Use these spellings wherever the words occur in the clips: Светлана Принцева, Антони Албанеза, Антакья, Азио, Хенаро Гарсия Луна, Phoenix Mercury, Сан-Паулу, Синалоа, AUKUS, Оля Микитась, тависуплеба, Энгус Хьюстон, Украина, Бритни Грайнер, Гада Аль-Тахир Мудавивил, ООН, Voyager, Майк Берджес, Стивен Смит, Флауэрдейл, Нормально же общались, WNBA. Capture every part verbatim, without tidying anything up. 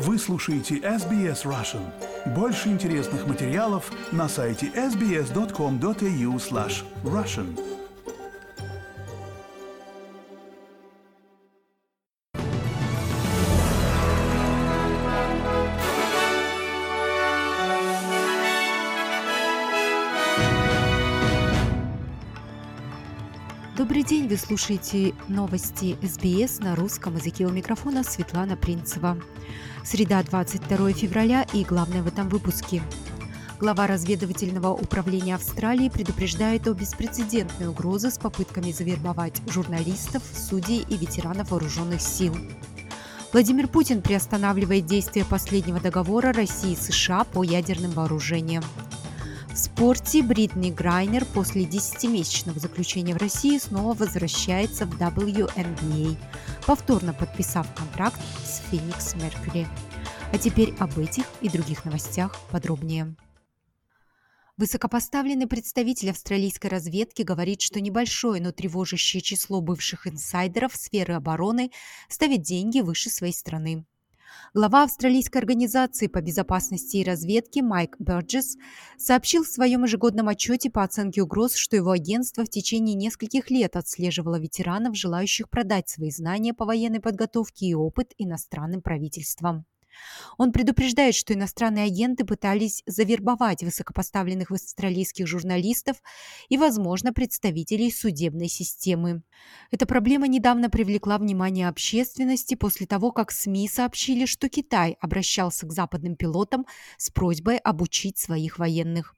Вы слушаете эс би эс Russian. Больше интересных материалов на сайте эс би эс точка ком точка эй ю слэш Russian. Добрый день, вы слушаете новости эс би эс на русском языке. У микрофона Светлана Принцева. Среда, двадцать второго февраля, и главное в этом выпуске. Глава разведывательного управления Австралии предупреждает о беспрецедентной угрозе с попытками завербовать журналистов, судей и ветеранов вооруженных сил. Владимир Путин приостанавливает действие последнего договора России и США по ядерным вооружениям. В спорте Бритни Грайнер после десятимесячного заключения в России снова возвращается в дабл ю эн би эй, повторно подписав контракт с Phoenix Mercury. А теперь об этих и других новостях подробнее. Высокопоставленный представитель австралийской разведки говорит, что небольшое, но тревожащее число бывших инсайдеров сферы обороны ставит деньги выше своей страны. Глава австралийской организации по безопасности и разведке Майк Берджес сообщил в своем ежегодном отчете по оценке угроз, что его агентство в течение нескольких лет отслеживало ветеранов, желающих продать свои знания по военной подготовке и опыт иностранным правительствам. Он предупреждает, что иностранные агенты пытались завербовать высокопоставленных австралийских журналистов и, возможно, представителей судебной системы. Эта проблема недавно привлекла внимание общественности после того, как СМИ сообщили, что Китай обращался к западным пилотам с просьбой обучить своих военных.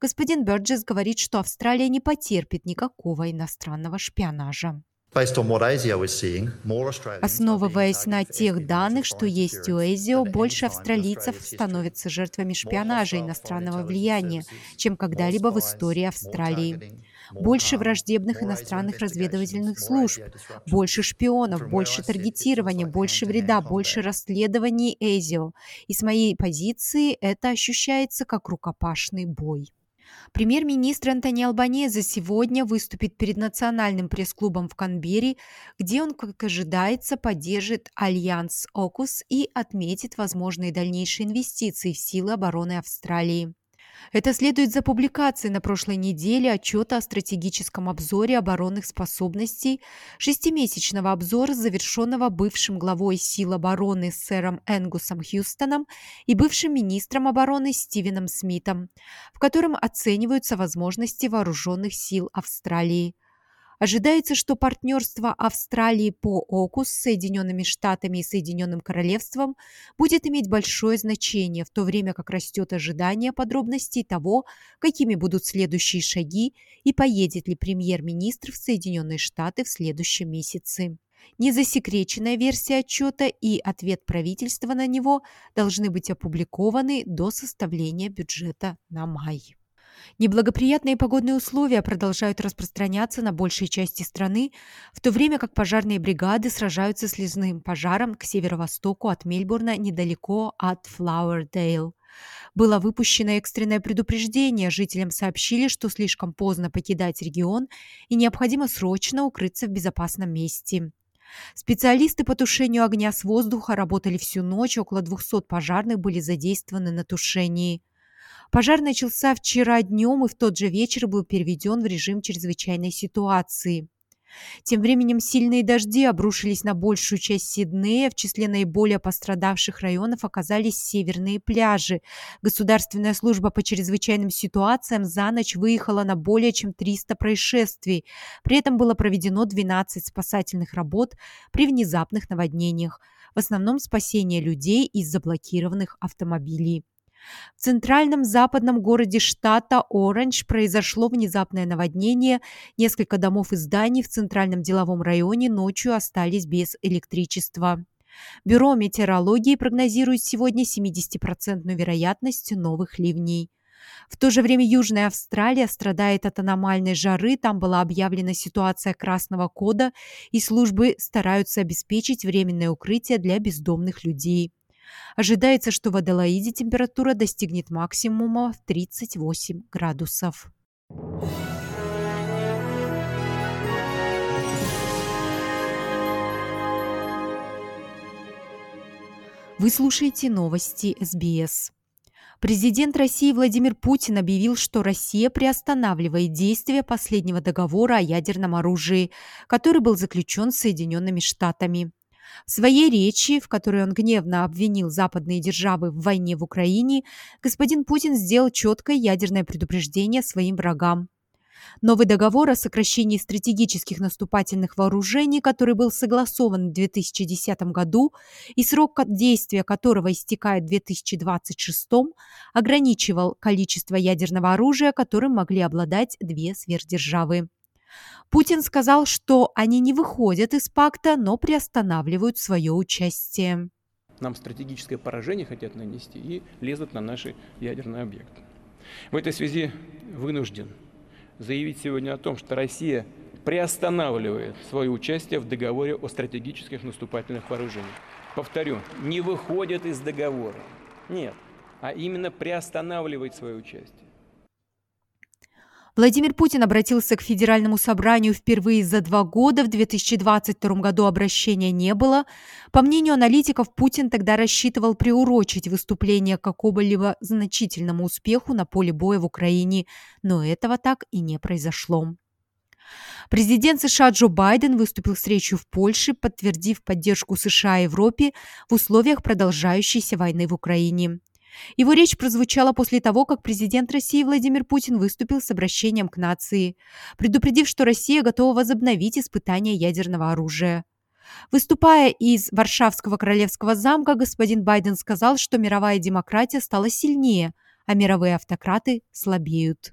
Господин Берджес говорит, что Австралия не потерпит никакого иностранного шпионажа. Основываясь на тех данных, что есть у Азио, больше австралийцев становятся жертвами шпионажа и иностранного влияния, чем когда-либо в истории Австралии. Больше враждебных иностранных разведывательных служб, больше шпионов, больше таргетирования, больше вреда, больше расследований Азио. И с моей позиции это ощущается как рукопашный бой. Премьер-министр Антони Албанеза сегодня выступит перед национальным пресс-клубом в Канберре, где он, как ожидается, поддержит альянс AUKUS и отметит возможные дальнейшие инвестиции в силы обороны Австралии. Это следует за публикацией на прошлой неделе отчета о стратегическом обзоре оборонных способностей, шестимесячного обзора, завершенного бывшим главой сил обороны сэром Энгусом Хьюстоном и бывшим министром обороны Стивеном Смитом, в котором оцениваются возможности вооруженных сил Австралии. Ожидается, что партнерство Австралии по AUKUS с Соединенными Штатами и Соединенным Королевством будет иметь большое значение, в то время как растет ожидание подробностей того, какими будут следующие шаги и поедет ли премьер-министр в Соединенные Штаты в следующем месяце. Незасекреченная версия отчета и ответ правительства на него должны быть опубликованы до составления бюджета на май. Неблагоприятные погодные условия продолжают распространяться на большей части страны, в то время как пожарные бригады сражаются с лесным пожаром к северо-востоку от Мельбурна, недалеко от Флауэрдейл. Было выпущено экстренное предупреждение, жителям сообщили, что слишком поздно покидать регион и необходимо срочно укрыться в безопасном месте. Специалисты по тушению огня с воздуха работали всю ночь, около двухсот пожарных были задействованы на тушении. Пожар начался вчера днем и в тот же вечер был переведен в режим чрезвычайной ситуации. Тем временем сильные дожди обрушились на большую часть Сиднея. В числе наиболее пострадавших районов оказались северные пляжи. Государственная служба по чрезвычайным ситуациям за ночь выехала на более чем триста происшествий. При этом было проведено двенадцать спасательных работ при внезапных наводнениях. В основном спасение людей из заблокированных автомобилей. В центральном западном городе штата Оранж произошло внезапное наводнение. Несколько домов и зданий в центральном деловом районе ночью остались без электричества. Бюро метеорологии прогнозирует сегодня семьдесят процентов вероятность новых ливней. В то же время Южная Австралия страдает от аномальной жары, там была объявлена ситуация красного кода, и службы стараются обеспечить временное укрытие для бездомных людей. Ожидается, что в Аделаиде температура достигнет максимума в тридцать восемь градусов. Вы слушаете новости эс би эс. Президент России Владимир Путин объявил, что Россия приостанавливает действие последнего договора о ядерном оружии, который был заключен с Соединенными Штатами. В своей речи, в которой он гневно обвинил западные державы в войне в Украине, господин Путин сделал четкое ядерное предупреждение своим врагам. Новый договор о сокращении стратегических наступательных вооружений, который был согласован в две тысячи десятом году и срок действия которого истекает в две тысячи двадцать шестом, ограничивал количество ядерного оружия, которым могли обладать две сверхдержавы. Путин сказал, что они не выходят из пакта, но приостанавливают свое участие. Нам стратегическое поражение хотят нанести и лезут на наши ядерные объекты. В этой связи вынужден заявить сегодня о том, что Россия приостанавливает свое участие в договоре о стратегических наступательных вооружениях. Повторю, не выходит из договора. Нет, а именно приостанавливает свое участие. Владимир Путин обратился к Федеральному собранию впервые за два года, в две тысячи двадцать втором году обращения не было. По мнению аналитиков, Путин тогда рассчитывал приурочить выступление к какому-либо значительному успеху на поле боя в Украине, но этого так и не произошло. Президент США Джо Байден выступил с речью в Польше, подтвердив поддержку США и Европе в условиях продолжающейся войны в Украине. Его речь прозвучала после того, как президент России Владимир Путин выступил с обращением к нации, предупредив, что Россия готова возобновить испытания ядерного оружия. Выступая из Варшавского королевского замка, господин Байден сказал, что мировая демократия стала сильнее, а мировые автократы слабеют.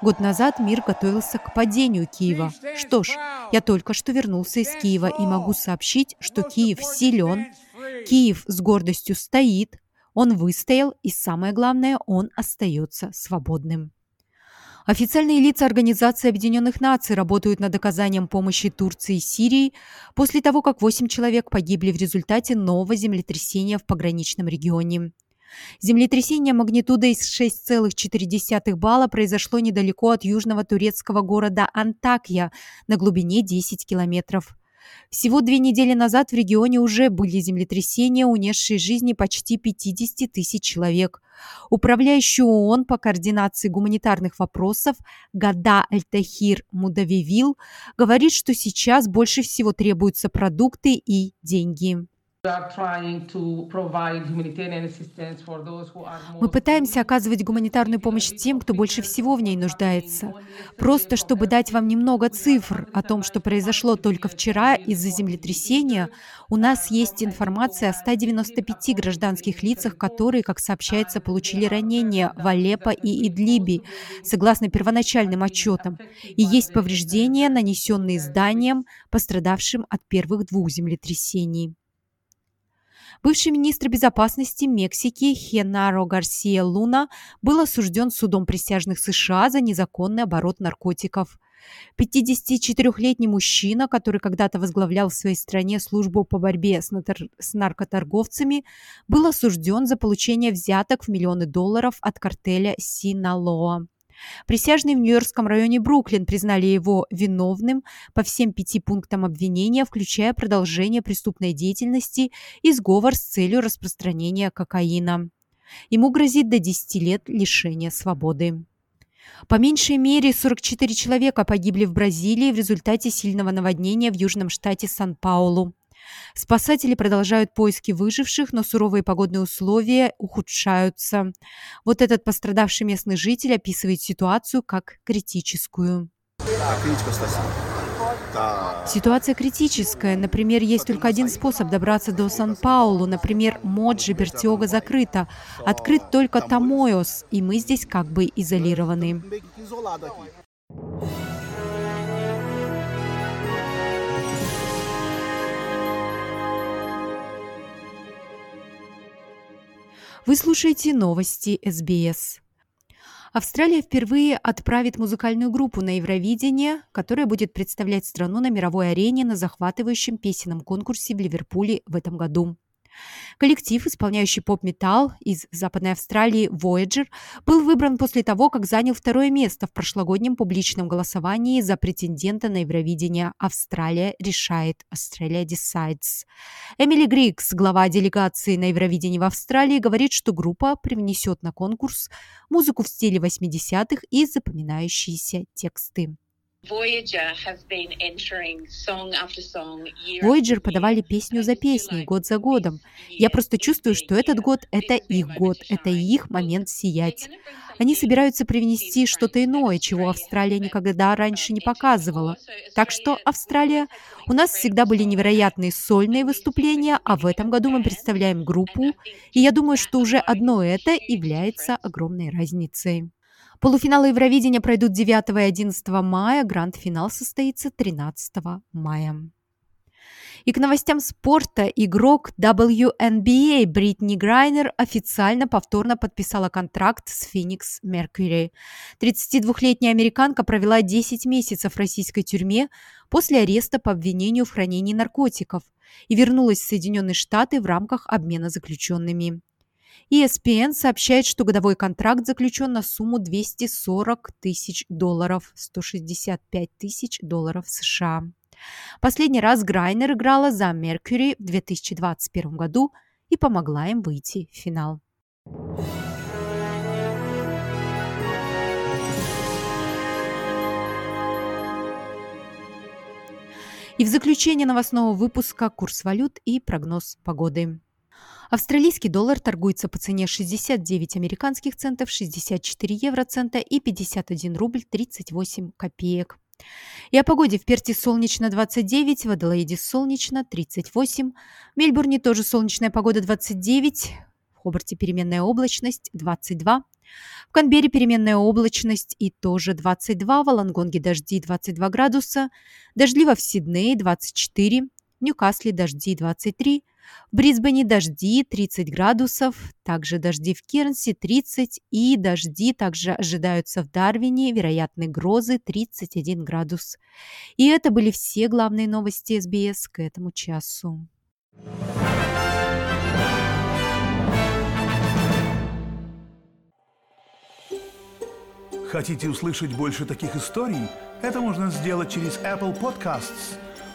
Год назад мир готовился к падению Киева. Что ж, я только что вернулся из Киева и могу сообщить, что Киев силен, Киев с гордостью стоит, он выстоял и, самое главное, он остается свободным. Официальные лица Организации Объединенных Наций работают над оказанием помощи Турции и Сирии после того, как восемь человек погибли в результате нового землетрясения в пограничном регионе. Землетрясение магнитудой шесть целых четыре десятых балла произошло недалеко от южного турецкого города Антакья на глубине десяти километров. Всего две недели назад в регионе уже были землетрясения, унесшие жизни почти пятьдесят тысяч человек. Управляющий ООН по координации гуманитарных вопросов Гада Аль-Тахир Мудавивил говорит, что сейчас больше всего требуются продукты и деньги. Мы пытаемся оказывать гуманитарную помощь тем, кто больше всего в ней нуждается. Просто чтобы дать вам немного цифр о том, что произошло только вчера из-за землетрясения, у нас есть информация о ста девяноста пяти гражданских лицах, которые, как сообщается, получили ранения в Алеппо и Идлибе, согласно первоначальным отчетам, и есть повреждения, нанесенные зданиям, пострадавшим от первых двух землетрясений. Бывший министр безопасности Мексики Хенаро Гарсия Луна был осужден судом присяжных США за незаконный оборот наркотиков. пятидесятичетырёхлетний мужчина, который когда-то возглавлял в своей стране службу по борьбе с, натор- с наркоторговцами, был осужден за получение взяток в миллионы долларов от картеля Синалоа. Присяжные в нью-йоркском районе Бруклин признали его виновным по всем пяти пунктам обвинения, включая продолжение преступной деятельности и сговор с целью распространения кокаина. Ему грозит до десяти лет лишения свободы. По меньшей мере сорок четыре человека погибли в Бразилии в результате сильного наводнения в южном штате Сан-Паулу. Спасатели продолжают поиски выживших, но суровые погодные условия ухудшаются. Вот этот пострадавший местный житель описывает ситуацию как критическую. Ситуация критическая. Например, есть только один способ добраться до Сан-Паулу. Например, Моджи, Бертиога закрыта. Открыт только Тамойос, и мы здесь как бы изолированы. Вы слушаете новости эс би эс. Австралия впервые отправит музыкальную группу на Евровидение, которая будет представлять страну на мировой арене на захватывающем песенном конкурсе в Ливерпуле в этом году. Коллектив, исполняющий поп-метал из Западной Австралии Voyager, был выбран после того, как занял второе место в прошлогоднем публичном голосовании за претендента на Евровидение «Австралия решает» Australia Decides. Эмили Грикс, глава делегации на Евровидении в Австралии, говорит, что группа привнесет на конкурс музыку в стиле восьмидесятых и запоминающиеся тексты. Voyager подавали песню за песней, год за годом. Я просто чувствую, что этот год – это их год, это их момент сиять. Они собираются привнести что-то иное, чего Австралия никогда раньше не показывала. Так что, Австралия, у нас всегда были невероятные сольные выступления, а в этом году мы представляем группу, и я думаю, что уже одно это является огромной разницей. Полуфиналы Евровидения пройдут девятого и одиннадцатого мая, гранд-финал состоится тринадцатого мая. И к новостям спорта. Игрок дабл ю эн би эй Бритни Грайнер официально повторно подписала контракт с Phoenix Mercury. тридцатидвухлетняя американка провела десять месяцев в российской тюрьме после ареста по обвинению в хранении наркотиков и вернулась в Соединенные Штаты в рамках обмена заключенными. и эс пи эн сообщает, что годовой контракт заключен на сумму двести сорок тысяч долларов, сто шестьдесят пять тысяч долларов США. Последний раз Грайнер играла за Mercury в две тысячи двадцать первом году и помогла им выйти в финал. И в заключение новостного выпуска курс валют и прогноз погоды. Австралийский доллар торгуется по цене шестьдесят девять американских центов, шестьдесят четыре евроцента и пятьдесят один рубль тридцать восемь копеек. И о погоде. В Перте солнечно двадцать девять, в Аделаиде солнечно тридцать восемь, в Мельбурне тоже солнечная погода двадцать девять, в Хобарте переменная облачность двадцать два, в Канберре переменная облачность и тоже двадцать два, в Олонгонге дожди двадцать два градуса, дождливо в Сиднее двадцать четыре, в Ньюкасле дожди двадцать три, в Брисбене дожди тридцать градусов, также дожди в Кернсе тридцать и дожди также ожидаются в Дарвине, вероятны грозы тридцать один градус. И это были все главные новости эс би эс к этому часу. Хотите услышать больше таких историй? Это можно сделать через Apple Podcasts,